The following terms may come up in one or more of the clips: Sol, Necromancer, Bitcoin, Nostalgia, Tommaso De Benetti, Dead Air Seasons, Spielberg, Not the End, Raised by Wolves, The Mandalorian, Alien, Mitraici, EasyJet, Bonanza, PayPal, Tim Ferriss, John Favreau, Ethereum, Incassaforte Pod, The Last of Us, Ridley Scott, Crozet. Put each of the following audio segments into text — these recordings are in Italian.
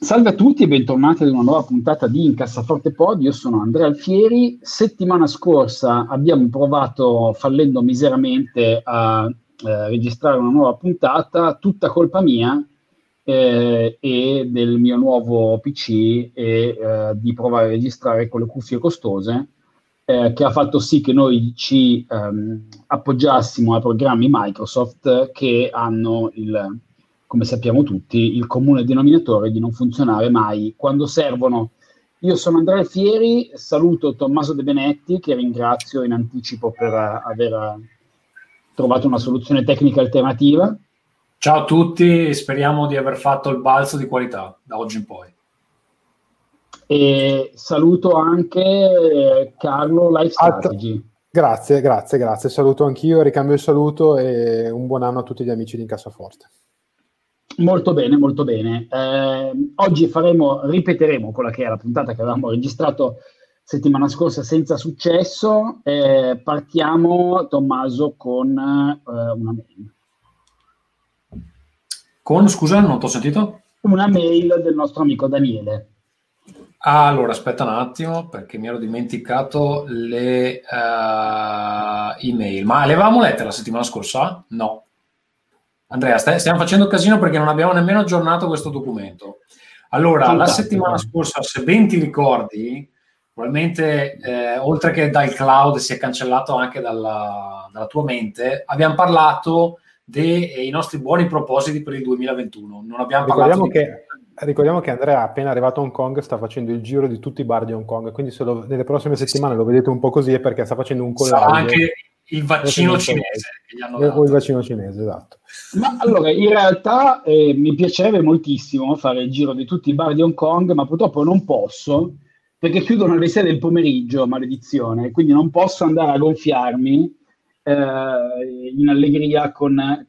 Salve a tutti e bentornati ad una nuova puntata di Incassaforte Pod. Io sono Andrea Alfieri. Settimana scorsa abbiamo provato, fallendo miseramente, a registrare una nuova puntata, tutta colpa mia e del mio nuovo PC e di provare a registrare con le cuffie costose, che ha fatto sì che noi ci appoggiassimo a programmi Microsoft che hanno il... come sappiamo tutti, il comune denominatore di non funzionare mai quando servono. Io sono Andrea Alfieri, saluto Tommaso De Benetti, che ringrazio in anticipo per aver trovato una soluzione tecnica alternativa. Ciao a tutti, speriamo di aver fatto il balzo di qualità da oggi in poi. E saluto anche Carlo Lifestrategy. Grazie, saluto anch'io, ricambio il saluto e un buon anno a tutti gli amici di Incassaforte. Molto bene. Oggi ripeteremo quella che è la puntata che avevamo registrato settimana scorsa senza successo. Partiamo, Tommaso, con una mail. Con, scusa, non t'ho sentito? Una mail del nostro amico Daniele. Allora, aspetta un attimo, perché mi ero dimenticato le email. Ma le avevamo lette la settimana scorsa? No. Andrea, stiamo facendo casino perché non abbiamo nemmeno aggiornato questo documento. Allora, fantastico. La settimana scorsa, se ben ti ricordi, probabilmente oltre che dal cloud si è cancellato anche dalla tua mente, abbiamo parlato dei nostri buoni propositi per il 2021. Non abbiamo Ricordiamo che Andrea, appena arrivato a Hong Kong, sta facendo il giro di tutti i bar di Hong Kong, quindi se nelle prossime settimane lo vedete un po' così è perché sta facendo un collage. Sarà anche il vaccino cinese che gli hanno dato. Il vaccino cinese, esatto. Ma allora, in realtà mi piacerebbe moltissimo fare il giro di tutti i bar di Hong Kong, ma purtroppo non posso, perché chiudono alle 6 del pomeriggio, maledizione, quindi non posso andare a gonfiarmi in allegria con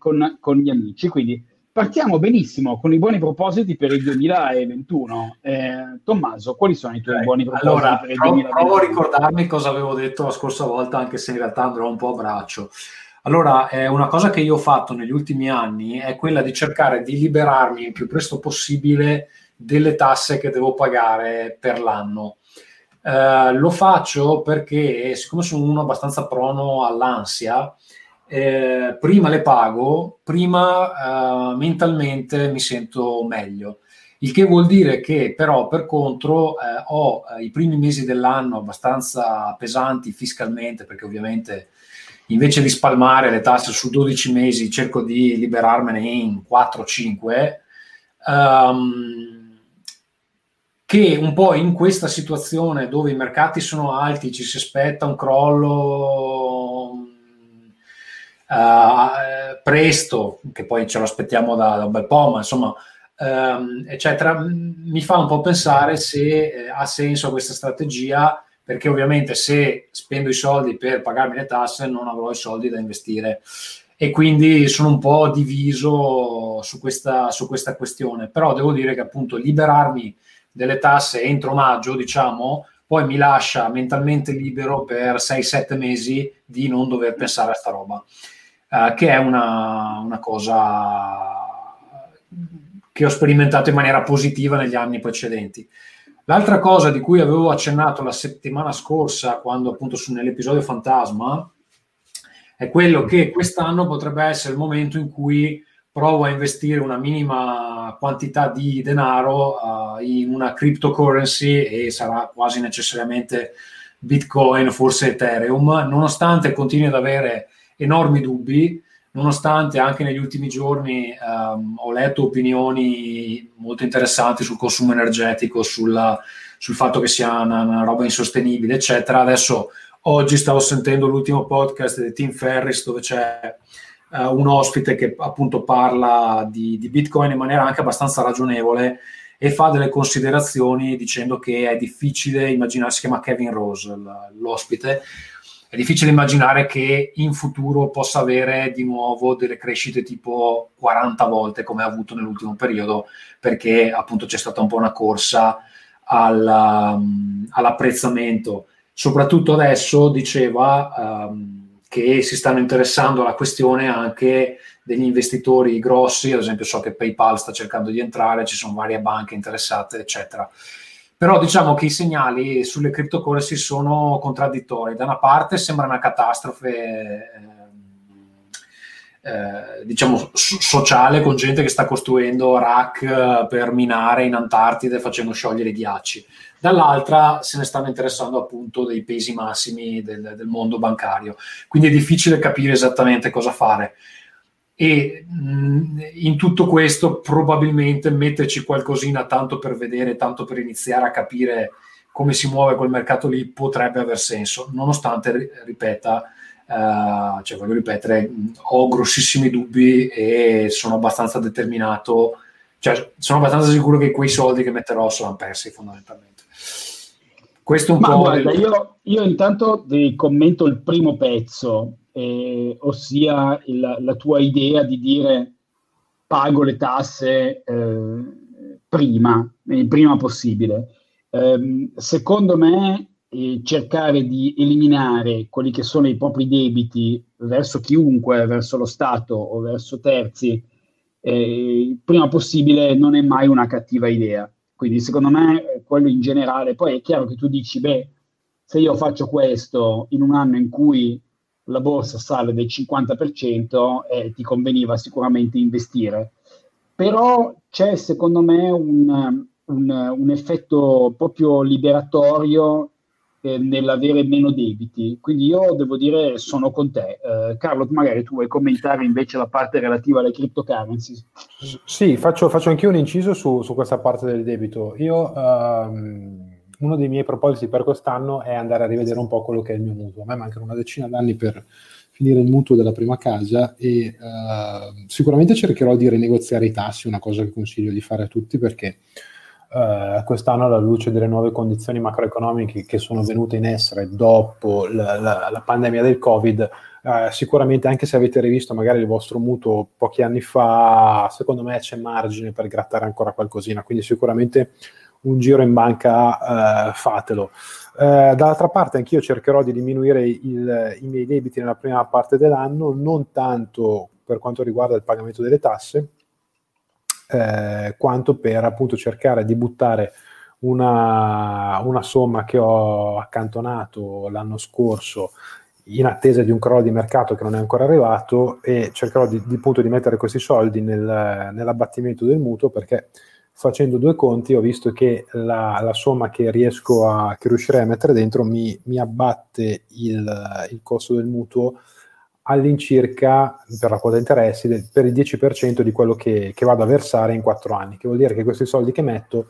gli amici. Quindi partiamo benissimo con i buoni propositi per il 2021. Tommaso, quali sono i tuoi buoni propositi per il 2021? Provo a ricordarmi cosa avevo detto la scorsa volta, anche se in realtà andrò un po' a braccio. Allora, una cosa che io ho fatto negli ultimi anni è quella di cercare di liberarmi il più presto possibile delle tasse che devo pagare per l'anno. Lo faccio perché, siccome sono uno abbastanza prono all'ansia, prima le pago, prima mentalmente mi sento meglio, il che vuol dire che però per contro ho i primi mesi dell'anno abbastanza pesanti fiscalmente, perché ovviamente invece di spalmare le tasse su 12 mesi cerco di liberarmene in 4-5, che un po' in questa situazione dove i mercati sono alti, ci si aspetta un crollo presto, che poi ce lo aspettiamo da un bel po', ma insomma eccetera, mi fa un po' pensare se ha senso questa strategia, perché ovviamente se spendo i soldi per pagarmi le tasse non avrò i soldi da investire, e quindi sono un po' diviso su questa questione. Però devo dire che appunto liberarmi delle tasse entro maggio, diciamo, poi mi lascia mentalmente libero per 6-7 mesi di non dover pensare a sta roba. Che è una cosa che ho sperimentato in maniera positiva negli anni precedenti. L'altra cosa di cui avevo accennato la settimana scorsa, quando appunto nell'episodio Fantasma, è quello che quest'anno potrebbe essere il momento in cui provo a investire una minima quantità di denaro in una cryptocurrency, e sarà quasi necessariamente Bitcoin, forse Ethereum, nonostante continui ad avere enormi dubbi, nonostante anche negli ultimi giorni ho letto opinioni molto interessanti sul consumo energetico, sul fatto che sia una roba insostenibile, eccetera. Adesso, oggi stavo sentendo l'ultimo podcast di Tim Ferriss, dove c'è un ospite che appunto parla di Bitcoin in maniera anche abbastanza ragionevole, e fa delle considerazioni dicendo che è difficile immaginare, si chiama Kevin Rose l'ospite, è difficile immaginare che in futuro possa avere di nuovo delle crescite tipo 40 volte come ha avuto nell'ultimo periodo, perché appunto c'è stata un po' una corsa all'apprezzamento. Soprattutto adesso, diceva, che si stanno interessando alla questione anche degli investitori grossi, ad esempio so che PayPal sta cercando di entrare, ci sono varie banche interessate, eccetera. Però diciamo che i segnali sulle cryptocurrency sono contraddittori. Da una parte sembra una catastrofe diciamo sociale, con gente che sta costruendo rack per minare in Antartide facendo sciogliere i ghiacci. Dall'altra se ne stanno interessando appunto dei pesi massimi del mondo bancario. Quindi è difficile capire esattamente cosa fare. E in tutto questo probabilmente metterci qualcosina tanto per vedere, tanto per iniziare a capire come si muove quel mercato lì potrebbe aver senso, nonostante, voglio ripetere, ho grossissimi dubbi e sono abbastanza determinato, cioè sono abbastanza sicuro che quei soldi che metterò saranno persi fondamentalmente. Questo un po'... Guarda, io intanto ti commento il primo pezzo, ossia la tua idea di dire pago le tasse prima possibile. Secondo me cercare di eliminare quelli che sono i propri debiti verso chiunque, verso lo Stato o verso terzi prima possibile non è mai una cattiva idea. Quindi secondo me quello in generale. Poi è chiaro che tu dici, se io faccio questo in un anno in cui la borsa sale del 50%, ti conveniva sicuramente investire. Però c'è secondo me un effetto proprio liberatorio nell'avere meno debiti. Quindi io devo dire sono con te. Carlo, magari tu vuoi commentare invece la parte relativa alle cryptocurrency? Sì, faccio anch'io un inciso su questa parte del debito. Io... uno dei miei propositi per quest'anno è andare a rivedere un po' quello che è il mio mutuo. A me mancano una decina d'anni per finire il mutuo della prima casa e sicuramente cercherò di rinegoziare i tassi, una cosa che consiglio di fare a tutti, perché quest'anno, alla luce delle nuove condizioni macroeconomiche che sono venute in essere dopo la pandemia del Covid, sicuramente, anche se avete rivisto magari il vostro mutuo pochi anni fa, secondo me c'è margine per grattare ancora qualcosina, quindi sicuramente un giro in banca fatelo. Dall'altra parte anch'io cercherò di diminuire i miei debiti nella prima parte dell'anno, non tanto per quanto riguarda il pagamento delle tasse, quanto per appunto cercare di buttare una somma che ho accantonato l'anno scorso in attesa di un crollo di mercato che non è ancora arrivato, e cercherò di mettere questi soldi nell'abbattimento del mutuo, perché facendo due conti ho visto che la somma che riuscirei a mettere dentro mi abbatte il costo del mutuo all'incirca, per la quota interessi, per il 10% di quello che vado a versare in 4 anni, che vuol dire che questi soldi che metto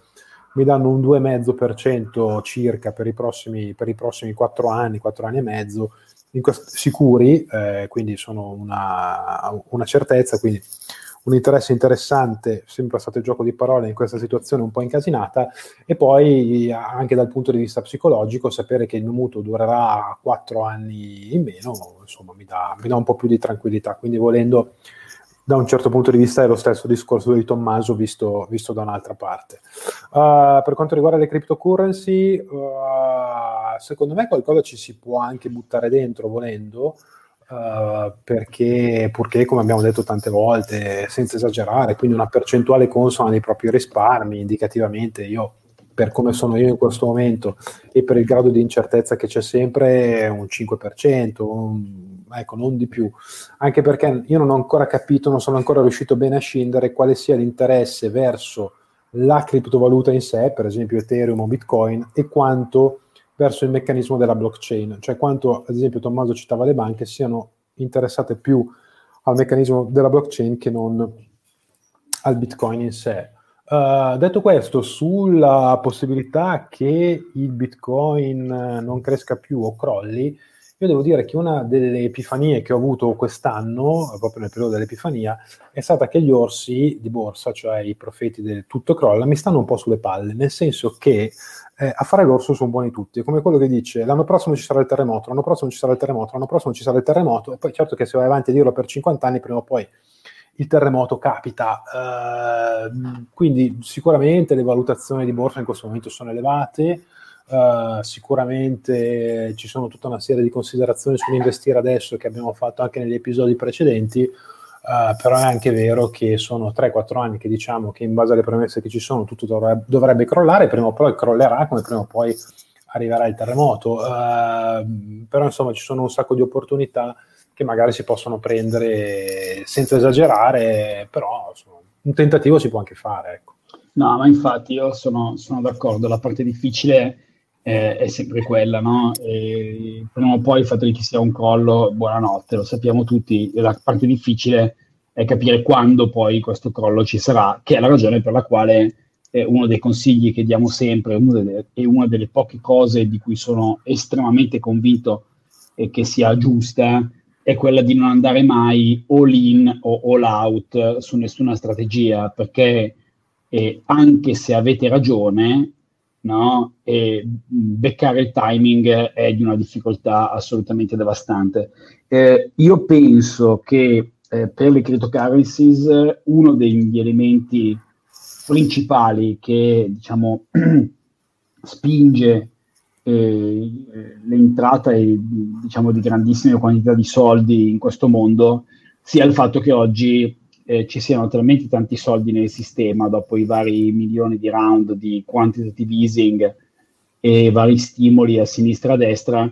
mi danno un 2,5% circa per i prossimi 4 anni e mezzo, sicuri, quindi sono una certezza, quindi un interesse interessante, sempre stato il gioco di parole in questa situazione un po' incasinata. E poi anche dal punto di vista psicologico, sapere che il mio mutuo durerà 4 anni in meno, insomma, mi dà un po' più di tranquillità. Quindi, volendo, da un certo punto di vista è lo stesso discorso di Tommaso visto da un'altra parte. Per quanto riguarda le cryptocurrency, secondo me qualcosa ci si può anche buttare dentro volendo, perché come abbiamo detto tante volte, senza esagerare, quindi una percentuale consona dei propri risparmi, indicativamente io, per come sono io in questo momento e per il grado di incertezza che c'è sempre, un 5%, ecco, non di più, anche perché io non ho ancora capito, non sono ancora riuscito bene a scindere quale sia l'interesse verso la criptovaluta in sé, per esempio Ethereum o Bitcoin, e quanto verso il meccanismo della blockchain, cioè quanto, ad esempio, Tommaso citava le banche, siano interessate più al meccanismo della blockchain che non al Bitcoin in sé. Detto questo, sulla possibilità che il Bitcoin non cresca più o crolli, Io devo dire che una delle epifanie che ho avuto quest'anno, proprio nel periodo dell'Epifania, è stata che gli orsi di borsa, cioè i profeti del tutto crolla, mi stanno un po' sulle palle, nel senso che a fare l'orso sono buoni tutti, è come quello che dice l'anno prossimo ci sarà il terremoto, l'anno prossimo ci sarà il terremoto, l'anno prossimo ci sarà il terremoto, e poi certo che se vai avanti a dirlo per 50 anni, prima o poi il terremoto capita, quindi sicuramente le valutazioni di borsa in questo momento sono elevate. Sicuramente ci sono tutta una serie di considerazioni sull'investire adesso che abbiamo fatto anche negli episodi precedenti, però è anche vero che sono 3-4 anni che diciamo che in base alle premesse che ci sono tutto dovrebbe crollare, prima o poi crollerà, come prima o poi arriverà il terremoto, però insomma ci sono un sacco di opportunità che magari si possono prendere senza esagerare, però insomma, un tentativo si può anche fare, ecco. No, ma infatti io sono d'accordo, la parte difficile è sempre quella, no? E prima o poi il fatto che ci sia un crollo, buonanotte, lo sappiamo tutti, la parte difficile è capire quando poi questo crollo ci sarà, che è la ragione per la quale uno dei consigli che diamo sempre, è una delle poche cose di cui sono estremamente convinto che sia giusta, è quella di non andare mai all in o all out su nessuna strategia, perché anche se avete ragione, no? Beccare il timing è di una difficoltà assolutamente devastante. Io penso che per le cryptocurrencies uno degli elementi principali che diciamo spinge l'entrata diciamo di grandissime quantità di soldi in questo mondo sia il fatto che oggi ci siano talmente tanti soldi nel sistema dopo i vari milioni di round di quantitative easing e vari stimoli a sinistra e a destra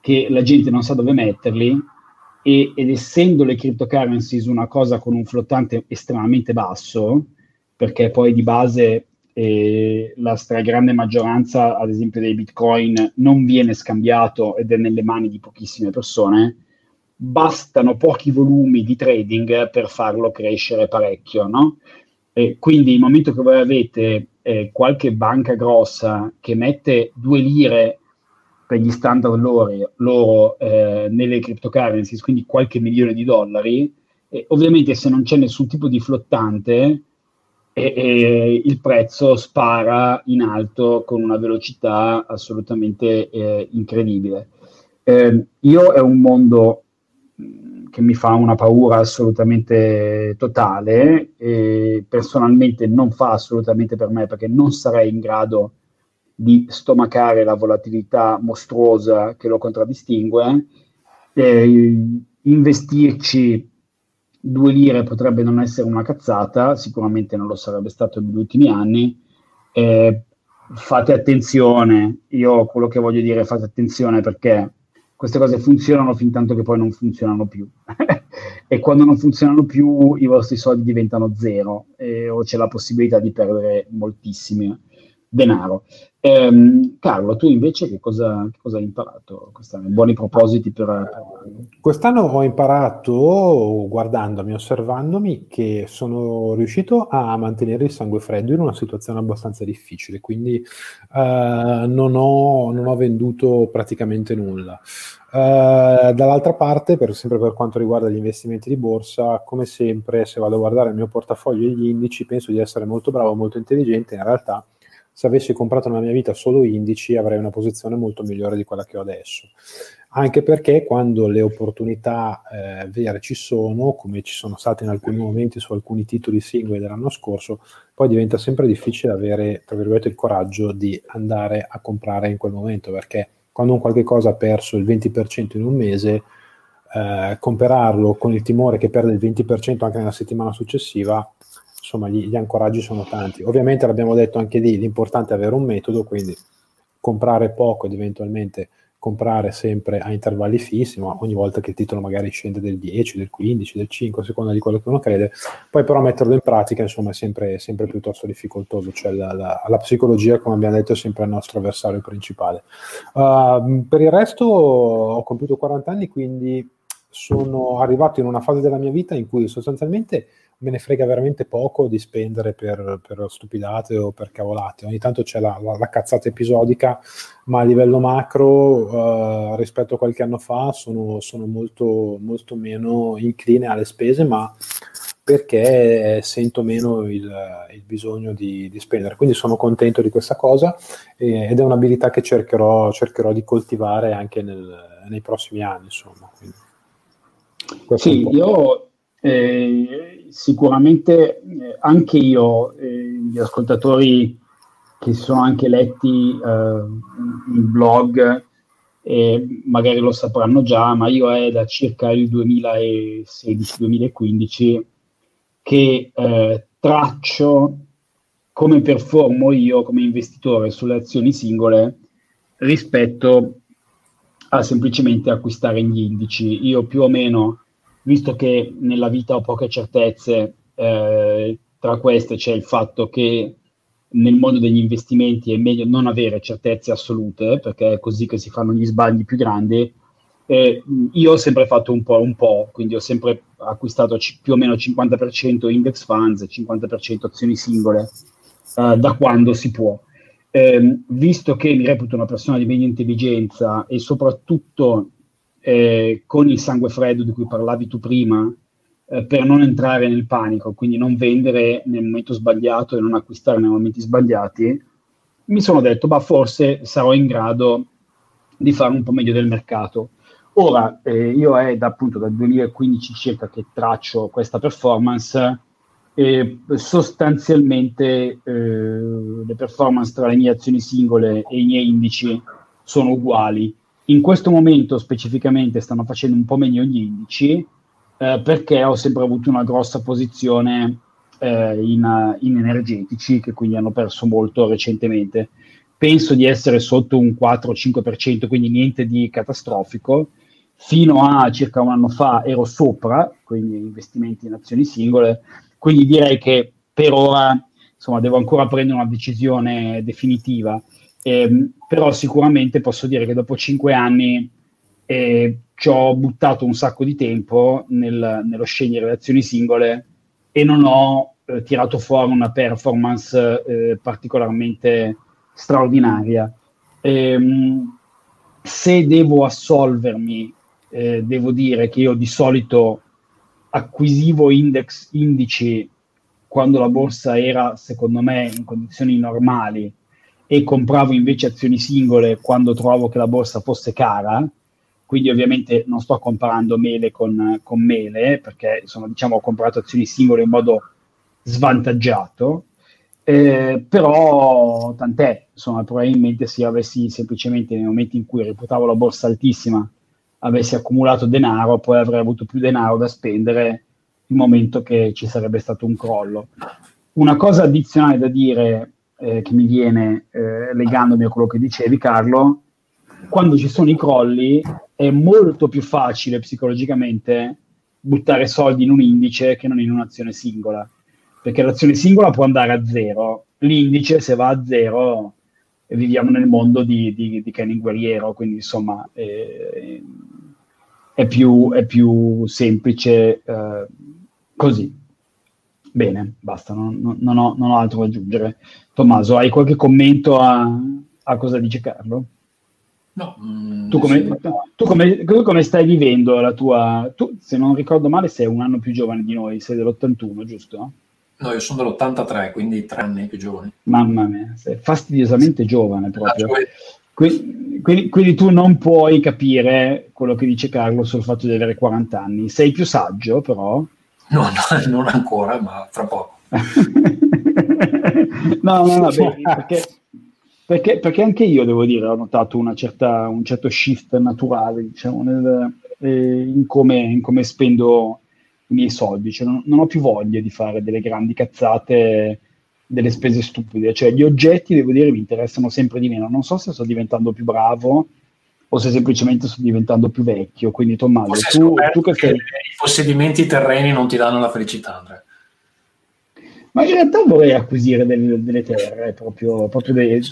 che la gente non sa dove metterli ed essendo le cryptocurrencies una cosa con un flottante estremamente basso, perché poi di base la stragrande maggioranza ad esempio dei bitcoin non viene scambiato ed è nelle mani di pochissime persone, bastano pochi volumi di trading per farlo crescere parecchio, no? E quindi il momento che voi avete qualche banca grossa che mette 2 lire per gli standard loro nelle cryptocurrencies, quindi qualche milione di dollari, ovviamente se non c'è nessun tipo di flottante il prezzo spara in alto con una velocità assolutamente incredibile. Io è un mondo che mi fa una paura assolutamente totale, e personalmente non fa assolutamente per me, perché non sarei in grado di stomacare la volatilità mostruosa che lo contraddistingue. Investirci 2 lire potrebbe non essere una cazzata, sicuramente non lo sarebbe stato negli ultimi anni. Fate attenzione, io quello che voglio dire è fate attenzione, perché queste cose funzionano fin tanto che poi non funzionano più e quando non funzionano più i vostri soldi diventano zero o c'è la possibilità di perdere moltissimo denaro. Carlo, tu invece che cosa hai imparato quest'anno? Buoni propositi per... Quest'anno ho imparato, guardandomi, osservandomi, che sono riuscito a mantenere il sangue freddo in una situazione abbastanza difficile, quindi non ho venduto praticamente nulla. Dall'altra parte, sempre per quanto riguarda gli investimenti di borsa, come sempre, se vado a guardare il mio portafoglio e gli indici, penso di essere molto bravo, molto intelligente, in realtà se avessi comprato nella mia vita solo indici avrei una posizione molto migliore di quella che ho adesso, anche perché quando le opportunità vere ci sono, come ci sono state in alcuni momenti su alcuni titoli singoli dell'anno scorso, poi diventa sempre difficile avere, tra virgolette, il coraggio di andare a comprare in quel momento, perché quando un qualche cosa ha perso il 20% in un mese, comprarlo con il timore che perde il 20% anche nella settimana successiva, insomma gli ancoraggi sono tanti. Ovviamente l'abbiamo detto anche lì, l'importante è avere un metodo, quindi comprare poco ed eventualmente comprare sempre a intervalli fissi, ma ogni volta che il titolo magari scende del 10, del 15, del 5, a seconda di quello che uno crede, poi però metterlo in pratica insomma è sempre piuttosto difficoltoso, cioè la psicologia, come abbiamo detto, è sempre il nostro avversario principale. Per il resto ho compiuto 40 anni, quindi sono arrivato in una fase della mia vita in cui sostanzialmente me ne frega veramente poco di spendere per stupidate o per cavolate. Ogni tanto c'è la cazzata episodica, ma a livello macro rispetto a qualche anno fa sono molto, molto meno incline alle spese, ma perché sento meno il bisogno di spendere, quindi sono contento di questa cosa ed è un'abilità che cercherò di coltivare anche nei prossimi anni, insomma. Sì, io sicuramente anche io, gli ascoltatori che si sono anche letti il blog magari lo sapranno già, ma io è da circa il 2016-2015 che traccio come performo io come investitore sulle azioni singole rispetto a semplicemente acquistare gli indici. Io più o meno, visto che nella vita ho poche certezze, tra queste c'è il fatto che nel mondo degli investimenti è meglio non avere certezze assolute, perché è così che si fanno gli sbagli più grandi. Io ho sempre fatto un po', quindi ho sempre acquistato più o meno 50% index funds, 50% azioni singole, da quando si può. Visto che mi reputo una persona di media intelligenza e soprattutto con il sangue freddo di cui parlavi tu prima, per non entrare nel panico, quindi non vendere nel momento sbagliato e non acquistare nei momenti sbagliati, mi sono detto, forse sarò in grado di fare un po' meglio del mercato. Ora, io è dal 2015 circa che traccio questa performance, e sostanzialmente le performance tra le mie azioni singole e i miei indici sono uguali. In questo momento specificamente stanno facendo un po' meglio gli indici, perché ho sempre avuto una grossa posizione in energetici, che quindi hanno perso molto recentemente. Penso di essere sotto un 4-5%, quindi niente di catastrofico. Fino a circa un anno fa ero sopra, quindi investimenti in azioni singole, quindi direi che per ora, insomma, devo ancora prendere una decisione definitiva, però sicuramente posso dire che dopo 5 anni ci ho buttato un sacco di tempo nello scegliere le azioni singole e non ho tirato fuori una performance particolarmente straordinaria. Se devo assolvermi, devo dire che io di solito acquisivo indici quando la borsa era, secondo me, in condizioni normali e compravo invece azioni singole quando trovavo che la borsa fosse cara, quindi ovviamente non sto comparando mele con mele, perché insomma, diciamo, ho comprato azioni singole in modo svantaggiato, però tant'è, insomma, probabilmente se avessi semplicemente nei momenti in cui reputavo la borsa altissima avessi accumulato denaro, poi avrei avuto più denaro da spendere il momento che ci sarebbe stato un crollo. Una cosa addizionale da dire, che mi viene legandomi a quello che dicevi, Carlo, quando ci sono i crolli è molto più facile psicologicamente buttare soldi in un indice che non in un'azione singola, perché l'azione singola può andare a zero, l'indice se va a zero viviamo nel mondo di Canin Guerriero, quindi insomma è più semplice così. Bene, basta, non ho altro da aggiungere. Tommaso, hai qualche commento a cosa dice Carlo? No. Tu come stai vivendo la tua... Tu, se non ricordo male, sei un anno più giovane di noi, sei dell'81, giusto? No, io sono dell'83, quindi 3 anni più giovane. Mamma mia, sei fastidiosamente giovane proprio. Quindi tu non puoi capire quello che dice Carlo sul fatto di avere 40 anni. Sei più saggio, però. No, non ancora, ma fra poco. no, bene, perché anche io, devo dire, ho notato un certo shift naturale, diciamo, in come spendo i miei soldi. Cioè, non ho più voglia di fare delle grandi cazzate, delle spese stupide. Cioè, gli oggetti, devo dire, mi interessano sempre di meno. Non so se sto diventando più bravo o se semplicemente sto diventando più vecchio. Quindi, Tommaso, tu che sei... I possedimenti terreni non ti danno la felicità, Andrea. Ma in realtà vorrei acquisire delle terre, proprio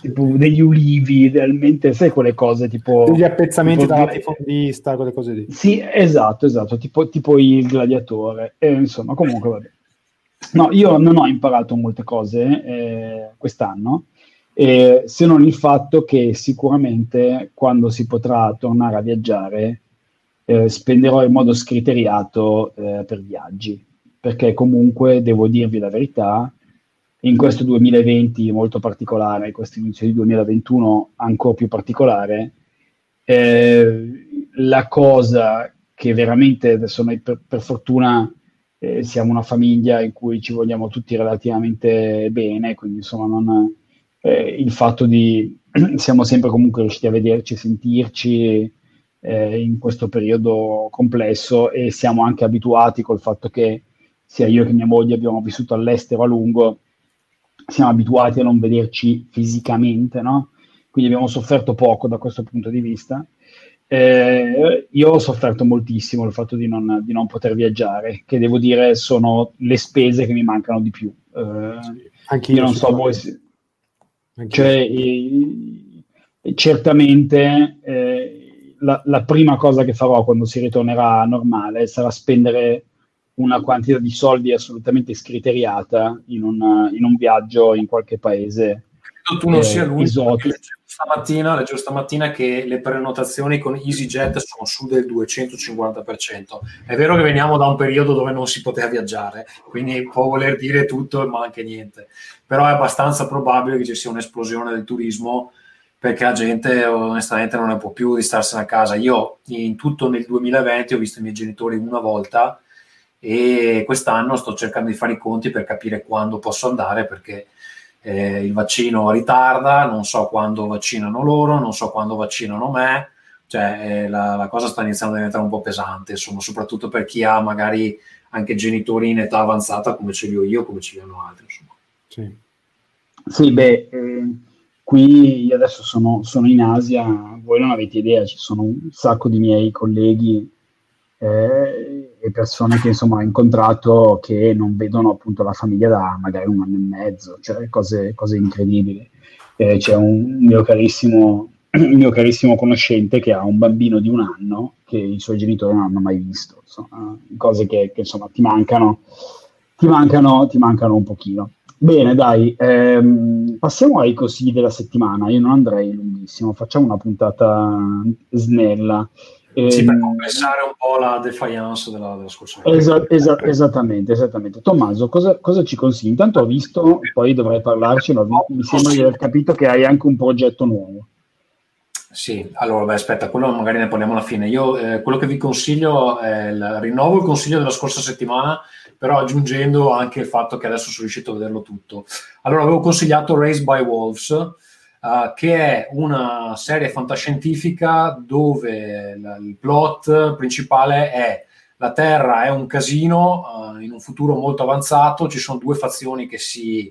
tipo degli ulivi, idealmente, sai, quelle cose tipo... Degli appezzamenti da latifondista, quelle cose lì. Sì, esatto, tipo il gladiatore. Insomma, comunque, vabbè. No, io non ho imparato molte cose quest'anno, se non il fatto che sicuramente quando si potrà tornare a viaggiare spenderò in modo scriteriato per viaggi, perché comunque devo dirvi la verità, in questo 2020 molto particolare, questo inizio di 2021 ancora più particolare, la cosa che veramente, adesso noi per fortuna siamo una famiglia in cui ci vogliamo tutti relativamente bene, quindi insomma non, il fatto di siamo sempre comunque riusciti a vederci, sentirci in questo periodo complesso, e siamo anche abituati col fatto che sia io che mia moglie abbiamo vissuto all'estero a lungo, siamo abituati a non vederci fisicamente, no? Quindi abbiamo sofferto poco da questo punto di vista. Io ho sofferto moltissimo il fatto di non poter viaggiare, che devo dire sono le spese che mi mancano di più. Anche io non so voi se... Cioè, certamente la prima cosa che farò quando si ritornerà normale sarà spendere una quantità di soldi assolutamente scriteriata in un viaggio in qualche paese. Tu non sia l'unico, leggevo stamattina che le prenotazioni con EasyJet sono su del 250%. È vero che veniamo da un periodo dove non si poteva viaggiare, quindi può voler dire tutto ma anche niente, però è abbastanza probabile che ci sia un'esplosione del turismo, perché la gente onestamente non ne può più di starsene a casa. Io in tutto nel 2020 ho visto i miei genitori una volta, e quest'anno sto cercando di fare i conti per capire quando posso andare, perché il vaccino ritarda, non so quando vaccinano loro, non so quando vaccinano me, cioè la cosa sta iniziando a diventare un po' pesante, insomma, soprattutto per chi ha magari anche genitori in età avanzata come ce li ho io, come ce li hanno altri, insomma. Sì. Sì, beh, qui io adesso sono in Asia, voi non avete idea, ci sono un sacco di miei colleghi e persone che insomma ho incontrato che non vedono appunto la famiglia da magari un anno e mezzo, cioè cose incredibili. C'è un mio carissimo conoscente che ha un bambino di un anno che i suoi genitori non hanno mai visto, insomma, cose che insomma ti mancano un pochino. Bene, dai, passiamo ai consigli della settimana. Io non andrei lunghissimo, facciamo una puntata snella. Sì, per compensare un po' la defiance della scorsa volta. Esattamente. Tommaso, cosa ci consigli? Intanto ho visto, poi dovrei parlarci, ma mi sembra di aver capito che hai anche un progetto nuovo. Sì, allora, beh, aspetta, quello magari ne parliamo alla fine. Io quello che vi consiglio è rinnovo il consiglio della scorsa settimana, però aggiungendo anche il fatto che adesso sono riuscito a vederlo tutto. Allora, avevo consigliato Raised by Wolves, che è una serie fantascientifica dove il plot principale è la Terra è un casino, in un futuro molto avanzato ci sono due fazioni che si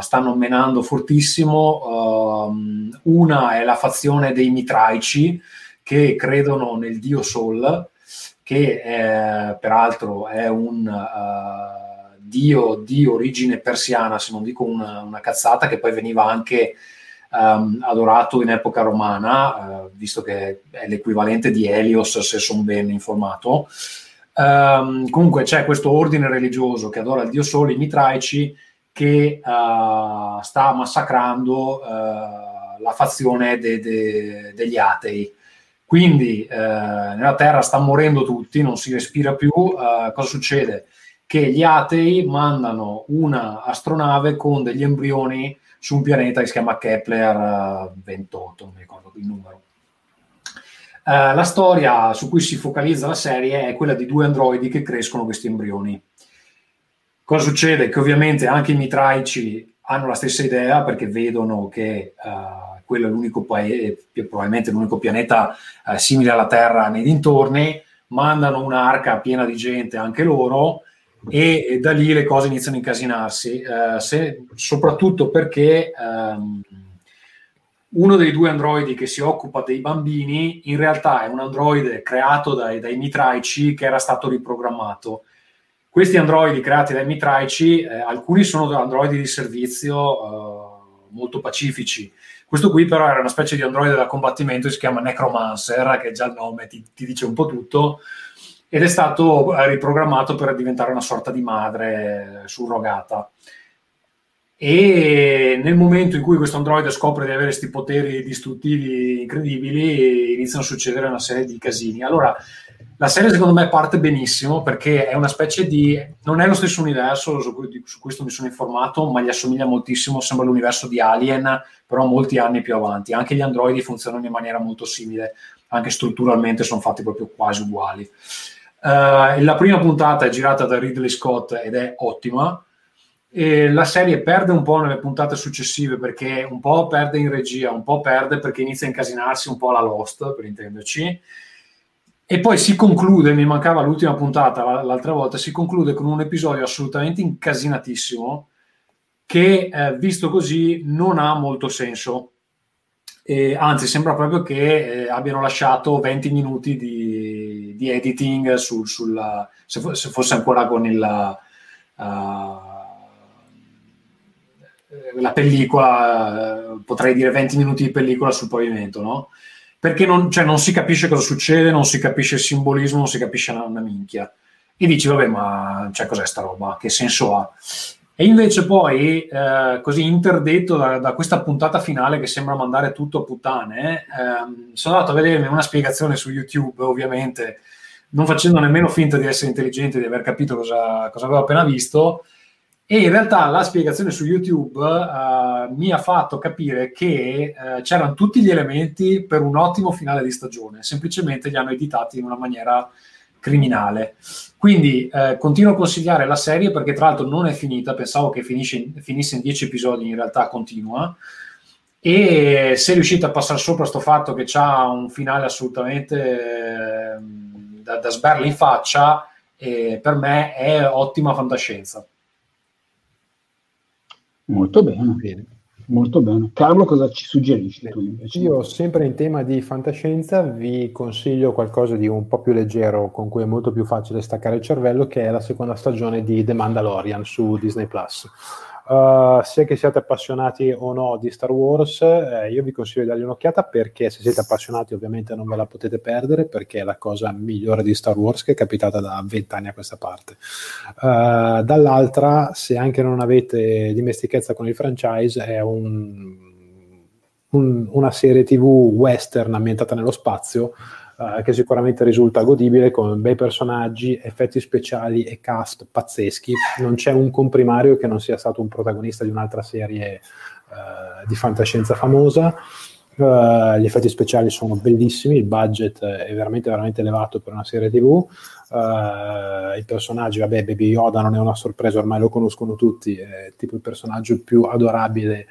stanno menando fortissimo, una è la fazione dei Mitraici che credono nel dio Sol, che peraltro è un... dio di origine persiana, se non dico una cazzata, che poi veniva anche adorato in epoca romana, visto che è l'equivalente di Helios, se sono ben informato. Comunque c'è questo ordine religioso che adora il dio Sole, i Mitraici, che sta massacrando la fazione degli atei. Quindi nella Terra sta morendo tutti, non si respira più. Cosa succede? Che gli atei mandano una astronave con degli embrioni su un pianeta che si chiama Kepler 28, non mi ricordo il numero. La storia su cui si focalizza la serie è quella di due androidi che crescono questi embrioni. Cosa succede? Che ovviamente anche i Mitraici hanno la stessa idea, perché vedono che quello è l'unico paese, probabilmente l'unico pianeta simile alla Terra nei dintorni, mandano un'arca piena di gente anche loro, e da lì le cose iniziano a incasinarsi, soprattutto perché uno dei due androidi che si occupa dei bambini in realtà è un androide creato dai Mitraici, che era stato riprogrammato. Questi androidi creati dai Mitraici, alcuni sono androidi di servizio molto pacifici. Questo qui però era una specie di androide da combattimento che si chiama Necromancer, che già il nome ti dice un po' tutto, ed è stato riprogrammato per diventare una sorta di madre surrogata. E nel momento in cui questo androide scopre di avere questi poteri distruttivi incredibili, iniziano a succedere una serie di casini. Allora, la serie secondo me parte benissimo, perché è una specie di... non è lo stesso universo, su questo mi sono informato, ma gli assomiglia moltissimo, sembra l'universo di Alien, però molti anni più avanti. Anche gli androidi funzionano in maniera molto simile, anche strutturalmente sono fatti proprio quasi uguali. La prima puntata è girata da Ridley Scott ed è ottima. E la serie perde un po' nelle puntate successive, perché un po' perde in regia, un po' perde perché inizia a incasinarsi un po' alla Lost, per intenderci, e poi si conclude, mi mancava l'ultima puntata l'altra volta, si conclude con un episodio assolutamente incasinatissimo che visto così non ha molto senso, e anzi sembra proprio che abbiano lasciato 20 minuti di editing sulla, se fosse ancora con il la pellicola, potrei dire 20 minuti di pellicola sul pavimento, no? Perché non si capisce cosa succede, non si capisce il simbolismo, non si capisce una minchia. E dici, vabbè, ma cioè, cos'è sta roba? Che senso ha? E invece poi, così interdetto da questa puntata finale che sembra mandare tutto a puttane, sono andato a vedermi una spiegazione su YouTube, ovviamente, non facendo nemmeno finta di essere intelligente, di aver capito cosa avevo appena visto. E in realtà la spiegazione su YouTube mi ha fatto capire che c'erano tutti gli elementi per un ottimo finale di stagione, semplicemente li hanno editati in una maniera criminale. Quindi continuo a consigliare la serie, perché tra l'altro non è finita, pensavo che finisse in 10 episodi, in realtà continua, e se riuscite a passare sopra sto fatto che c'ha un finale assolutamente da sberle in faccia, per me è ottima fantascienza. Molto bene. Molto bene. Carlo, cosa ci suggerisci tu invece? Io, sempre in tema di fantascienza, vi consiglio qualcosa di un po' più leggero, con cui è molto più facile staccare il cervello, che è la seconda stagione di The Mandalorian su Disney Plus. Sia che siate appassionati o no di Star Wars, io vi consiglio di dargli un'occhiata, perché se siete appassionati ovviamente non ve la potete perdere, perché è la cosa migliore di Star Wars che è capitata da 20 anni a questa parte. Dall'altra, se anche non avete dimestichezza con il franchise, è una serie TV western ambientata nello spazio, che sicuramente risulta godibile, con bei personaggi, effetti speciali e cast pazzeschi. Non c'è un comprimario che non sia stato un protagonista di un'altra serie di fantascienza famosa. Gli effetti speciali sono bellissimi, il budget è veramente veramente elevato per una serie TV. I personaggi, vabbè, Baby Yoda non è una sorpresa, ormai lo conoscono tutti, è tipo il personaggio più adorabile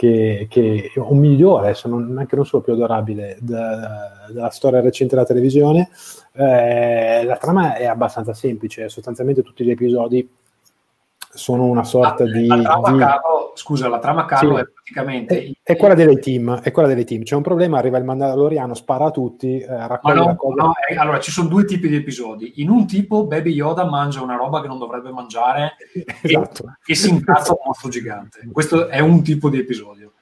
che o migliore, se non anche non solo più adorabile, della storia recente della televisione. La trama è abbastanza semplice, sostanzialmente tutti gli episodi sono una sorta di... la trama, Carlo, sì, è praticamente... È quella delle team, c'è un problema, arriva il Mandaloriano, spara a tutti, raccoglie la cosa... No, allora, ci sono due tipi di episodi. In un tipo, Baby Yoda mangia una roba che non dovrebbe mangiare, esatto, e si incazza un mostro gigante. Questo è un tipo di episodio.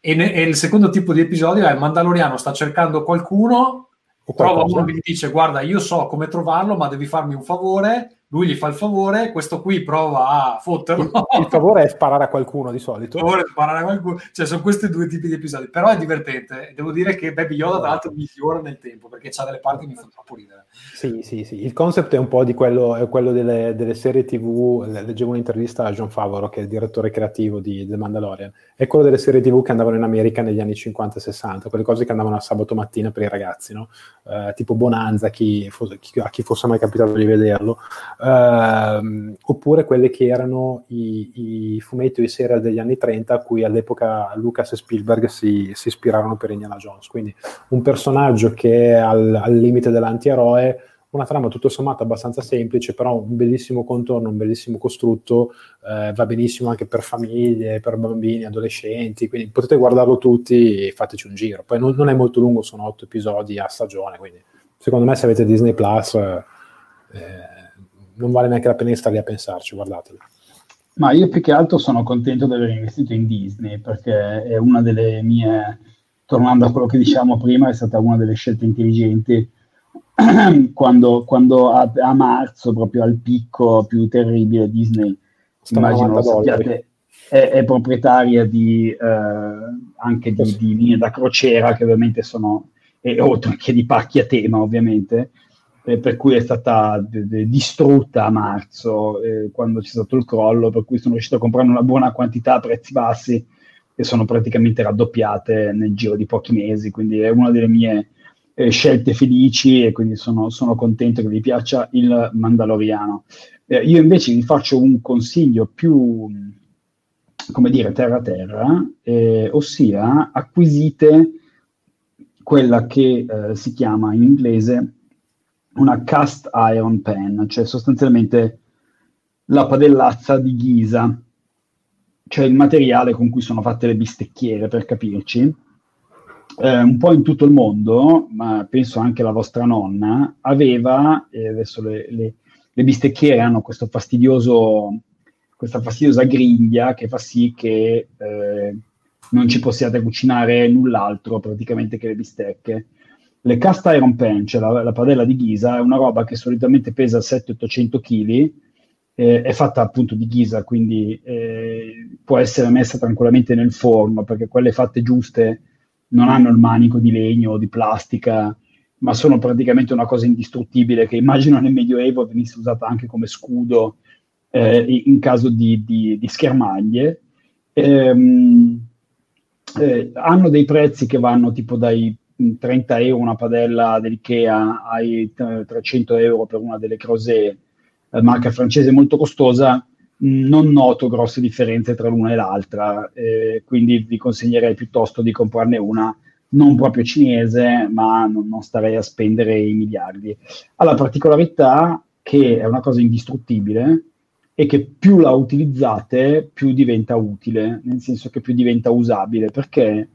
E il secondo tipo di episodio è il Mandaloriano sta cercando qualcuno, trova uno che gli dice, guarda, io so come trovarlo, ma devi farmi un favore... Lui gli fa il favore, questo qui prova a fotterlo. Il favore è sparare a qualcuno, di solito. Il favore è sparare a qualcuno. Cioè, sono questi due tipi di episodi. Però è divertente. Devo dire che Baby Yoda, tra l'altro, migliora nel tempo, perché c'ha delle parti che mi fanno troppo ridere. Sì, sì, sì. Il concept è un po' di quello delle serie TV. Leggevo un'intervista a John Favreau, che è il direttore creativo di The Mandalorian. È quello delle serie TV che andavano in America negli anni 50 e 60. Quelle cose che andavano a sabato mattina per i ragazzi, no? Tipo Bonanza, a chi fosse mai capitato di vederlo. Oppure quelle che erano i fumetti o i serial degli anni 30, a cui all'epoca Lucas e Spielberg si ispirarono per Indiana Jones. Quindi un personaggio che è al limite dell'antieroe, una trama tutto sommato abbastanza semplice, però un bellissimo contorno, un bellissimo costrutto, va benissimo anche per famiglie, per bambini, adolescenti, quindi potete guardarlo tutti e fateci un giro. Poi non è molto lungo, sono 8 episodi a stagione, quindi secondo me se avete Disney Plus non vale neanche la pena di starli a pensarci, guardateli. Ma io più che altro sono contento di aver investito in Disney, perché è una delle mie, tornando a quello che diciamo prima, è stata una delle scelte intelligenti quando a marzo, proprio al picco più terribile, Disney, immagino sappiate, è proprietaria anche di linee da crociera, che ovviamente sono, e oltre che di parchi a tema ovviamente, per cui è stata distrutta a marzo, quando c'è stato il crollo, per cui sono riuscito a comprare una buona quantità a prezzi bassi, che sono praticamente raddoppiate nel giro di pochi mesi, quindi è una delle mie scelte felici, e quindi sono contento che vi piaccia il Mandaloriano. Io invece vi faccio un consiglio più, come dire, terra-terra, ossia acquisite quella che si chiama in inglese una cast iron pan, cioè sostanzialmente la padellazza di ghisa, cioè il materiale con cui sono fatte le bistecchiere, per capirci. Un po' in tutto il mondo, ma penso anche la vostra nonna, aveva, adesso le bistecchiere hanno questa fastidiosa griglia che fa sì che non ci possiate cucinare null'altro praticamente che le bistecche. Le cast iron pan, cioè la padella di ghisa, è una roba che solitamente pesa 700-800 kg, è fatta appunto di ghisa, quindi può essere messa tranquillamente nel forno, perché quelle fatte giuste non hanno il manico di legno o di plastica, ma sono praticamente una cosa indistruttibile, che immagino nel Medioevo venisse usata anche come scudo in caso di schermaglie. Hanno dei prezzi che vanno tipo dai 30 euro una padella dell'Ikea ai 300 euro per una delle Crozet, marca francese molto costosa. Non noto grosse differenze tra l'una e l'altra, quindi vi consiglierei piuttosto di comprarne una non proprio cinese, ma non starei a spendere i miliardi. Ha la particolarità che è una cosa indistruttibile e che più la utilizzate più diventa utile, nel senso che più diventa usabile, perché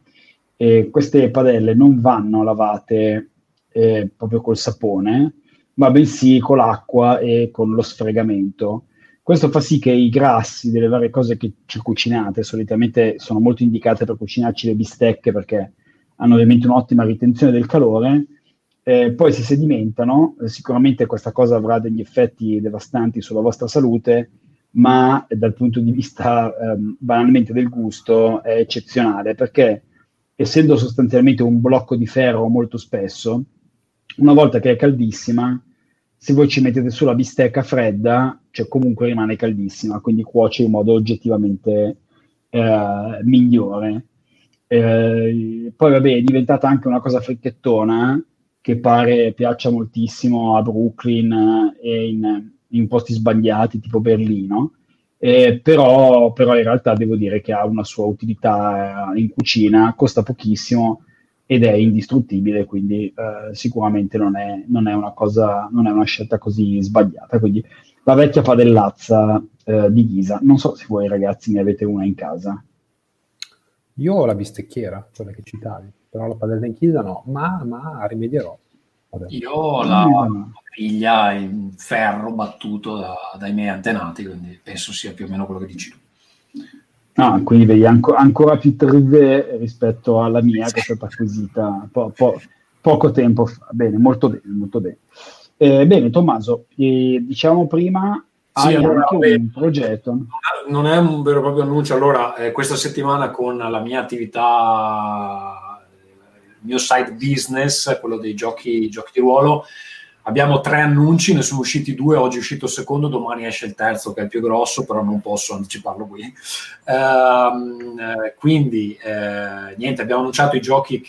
queste padelle non vanno lavate proprio col sapone, ma bensì con l'acqua e con lo sfregamento. Questo fa sì che i grassi delle varie cose che ci cucinate, solitamente sono molto indicate per cucinarci le bistecche, perché hanno ovviamente un'ottima ritenzione del calore, poi si sedimentano. Sicuramente questa cosa avrà degli effetti devastanti sulla vostra salute, ma dal punto di vista banalmente del gusto è eccezionale, perché essendo sostanzialmente un blocco di ferro molto spesso, una volta che è caldissima, se voi ci mettete sulla bistecca fredda, cioè comunque rimane caldissima, quindi cuoce in modo oggettivamente migliore. Poi vabbè, è diventata anche una cosa fricchettona, che pare piaccia moltissimo a Brooklyn e in posti sbagliati tipo Berlino, però in realtà devo dire che ha una sua utilità in cucina, costa pochissimo ed è indistruttibile, quindi sicuramente non è una scelta così sbagliata. Quindi la vecchia padellazza di ghisa. Non so se voi ragazzi ne avete una in casa. Io ho la bistecchiera, quella che citavi, però la padella in ghisa no, ma rimedierò. Vabbè. Io ho la griglia in ferro battuto dai miei antenati, quindi penso sia più o meno quello che dici tu. Ah, quindi vedi, ancora più trive rispetto alla mia, che è stata acquisita poco tempo fa. Bene, molto bene, molto bene. Bene, Tommaso, diciamo prima, sì, hai anche un progetto. Non è un vero e proprio annuncio. Allora, questa settimana con la mia attività, il mio side business, quello dei giochi di ruolo, abbiamo 3 annunci, ne sono usciti 2, oggi è uscito il secondo, domani esce il terzo, che è il più grosso, però non posso anticiparlo qui. Quindi, niente, abbiamo annunciato i giochi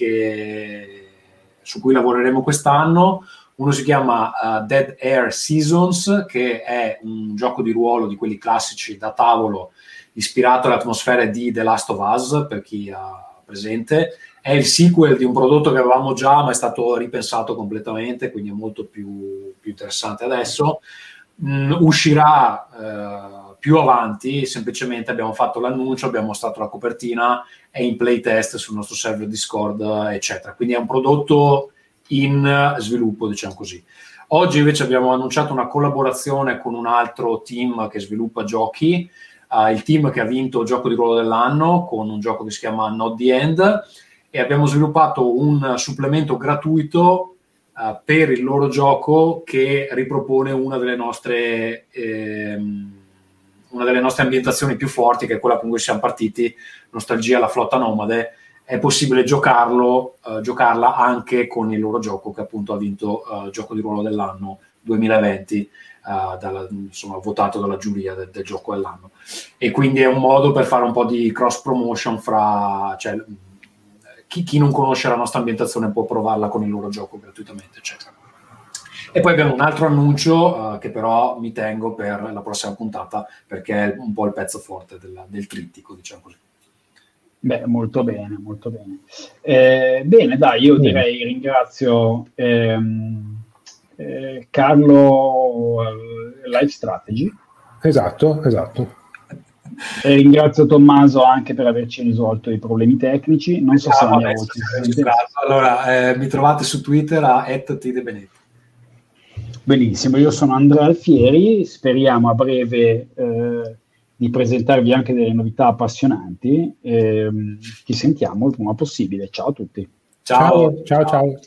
su cui lavoreremo quest'anno. Uno si chiama Dead Air Seasons, che è un gioco di ruolo di quelli classici da tavolo, ispirato alle atmosfere di The Last of Us, per chi ha presente. È il sequel di un prodotto che avevamo già, ma è stato ripensato completamente, quindi è molto più interessante adesso. Uscirà più avanti, semplicemente abbiamo fatto l'annuncio, abbiamo mostrato la copertina, è in playtest sul nostro server Discord, eccetera. Quindi è un prodotto in sviluppo, diciamo così. Oggi invece abbiamo annunciato una collaborazione con un altro team che sviluppa giochi, il team che ha vinto il gioco di ruolo dell'anno con un gioco che si chiama Not the End, e abbiamo sviluppato un supplemento gratuito per il loro gioco che ripropone una delle nostre ambientazioni più forti, che è quella con cui siamo partiti, Nostalgia, la flotta nomade. È possibile giocarla anche con il loro gioco, che appunto ha vinto gioco di ruolo dell'anno 2020, votato dalla giuria del gioco dell'anno. E quindi è un modo per fare un po' di cross promotion fra, cioè, chi non conosce la nostra ambientazione può provarla con il loro gioco gratuitamente, eccetera. E poi abbiamo un altro annuncio che però mi tengo per la prossima puntata, perché è un po' il pezzo forte del trittico, diciamo così. Beh, molto bene, molto bene. Bene, dai, io direi ringrazio Carlo Lifestrategy. Esatto. E ringrazio Tommaso anche per averci risolto i problemi tecnici. Non so se la mia voce si sente. Allora, mi trovate su Twitter a @tdebenetti. Benissimo, io sono Andrea Alfieri, speriamo a breve di presentarvi anche delle novità appassionanti. Ci sentiamo il prima possibile. Ciao a tutti. Ciao.